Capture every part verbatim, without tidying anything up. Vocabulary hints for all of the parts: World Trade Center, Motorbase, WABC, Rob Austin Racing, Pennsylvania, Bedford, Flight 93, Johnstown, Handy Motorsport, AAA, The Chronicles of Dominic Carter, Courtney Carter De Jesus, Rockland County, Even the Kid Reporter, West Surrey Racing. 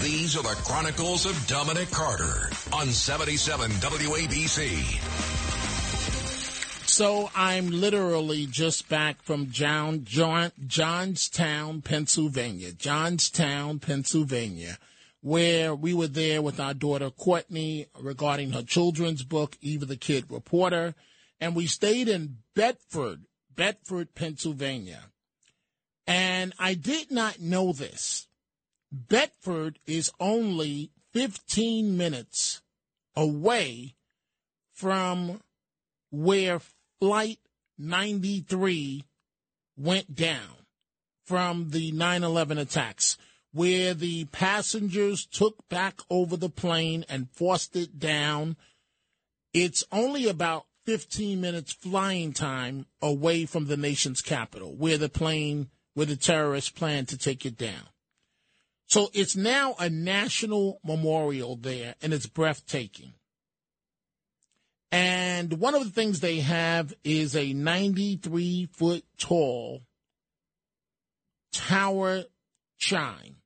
These are the Chronicles of Dominic Carter on seventy-seven W A B C. So I'm literally just back from John, John, Johnstown, Pennsylvania. Johnstown, Pennsylvania, where we were there with our daughter Courtney regarding her children's book, Even the Kid Reporter. And we stayed in Bedford, Bedford, Pennsylvania. And I did not know this. Bedford is only fifteen minutes away from where Flight ninety-three went down from the nine eleven attacks, where the passengers took back over the plane and forced it down. It's only about fifteen minutes flying time away from the nation's capital, where the plane, where the terrorists planned to take it down. So it's now a national memorial there, and it's breathtaking. And one of the things they have is a ninety-three-foot-tall tower chime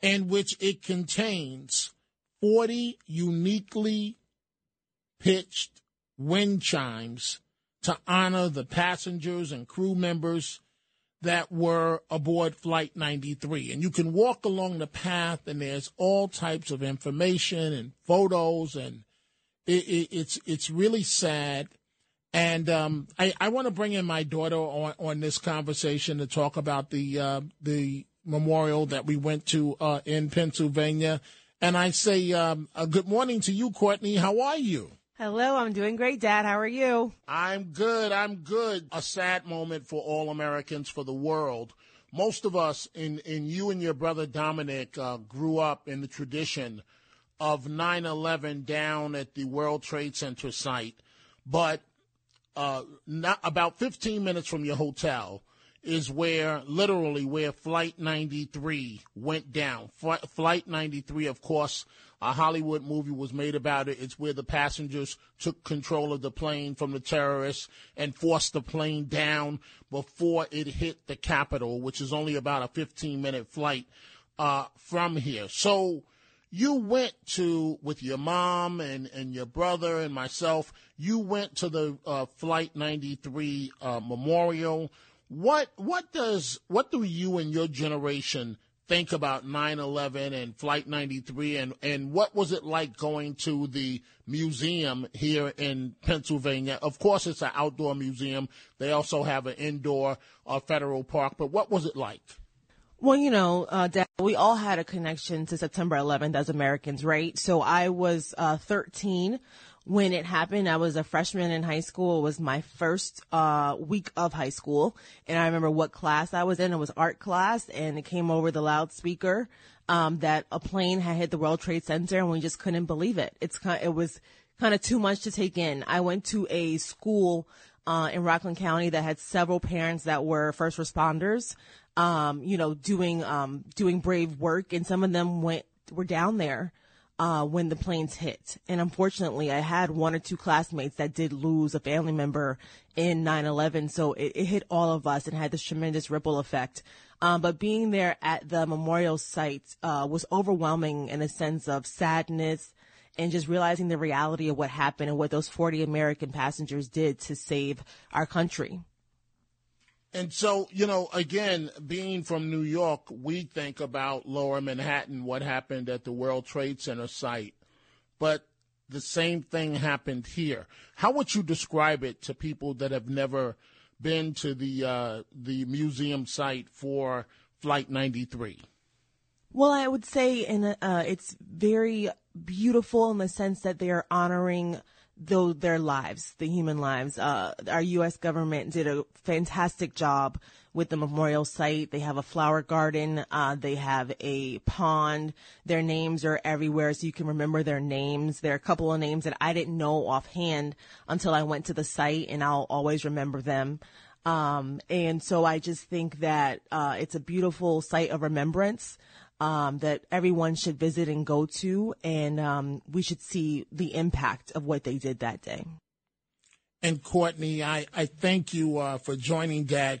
in which it contains forty uniquely pitched wind chimes to honor the passengers and crew members that were aboard Flight ninety-three. And you can walk along the path, and there's all types of information and photos, and it, it, it's it's really sad. And um, I, I want to bring in my daughter on, on this conversation to talk about the uh, the memorial that we went to uh, in Pennsylvania. And I say um, a good morning to you, Courtney. How are you? Hello, I'm doing great, Dad. How are you? I'm good. I'm good. A sad moment for all Americans, for the world. Most of us, in, in you and your brother Dominic, uh, grew up in the tradition of nine eleven down at the World Trade Center site. But uh, not, about fifteen minutes from your hotel is where, literally, where Flight ninety-three went down. F- Flight ninety-three, of course, a Hollywood movie was made about it. It's where the passengers took control of the plane from the terrorists and forced the plane down before it hit the Capitol, which is only about a fifteen-minute flight uh, from here. So you went to, with your mom and, and your brother and myself, you went to the uh, Flight ninety-three uh, memorial. What what does what do you and your generation think about nine eleven and Flight ninety-three, and, and what was it like going to the museum here in Pennsylvania? Of course, it's an outdoor museum. They also have an indoor uh, federal park, but what was it like? Well, you know, uh, Dad, we all had a connection to September eleventh as Americans, right? So I was uh, thirteen when it happened. I was a freshman in high school. It was my first uh week of high school, and I remember what class I was in. It was art class, and it came over the loudspeaker um that a plane had hit the World Trade Center, and we just couldn't believe it. It's kind of, it was kind of too much to take in. I went to a school uh in Rockland County that had several parents that were first responders, um, you know, doing um doing brave work, and some of them went were down there Uh, when the planes hit. And unfortunately, I had one or two classmates that did lose a family member in nine eleven. So it, it hit all of us and had this tremendous ripple effect. Um, but being there at the memorial site uh, was overwhelming in a sense of sadness and just realizing the reality of what happened and what those forty American passengers did to save our country. And so, you know, again, being from New York, we think about Lower Manhattan, what happened at the World Trade Center site. But the same thing happened here. How would you describe it to people that have never been to the uh, the museum site for Flight ninety-three? Well, I would say in a, uh, it's very beautiful in the sense that they are honoring though their lives, the human lives. Uh, our U S government did a fantastic job with the memorial site. They have a flower garden. Uh, they have a pond. Their names are everywhere, so you can remember their names. There are a couple of names that I didn't know offhand until I went to the site, and I'll always remember them. Um, and so I just think that uh, it's a beautiful site of remembrance Um, that everyone should visit and go to, and um, we should see the impact of what they did that day. And Courtney, I, I thank you uh, for joining Dad.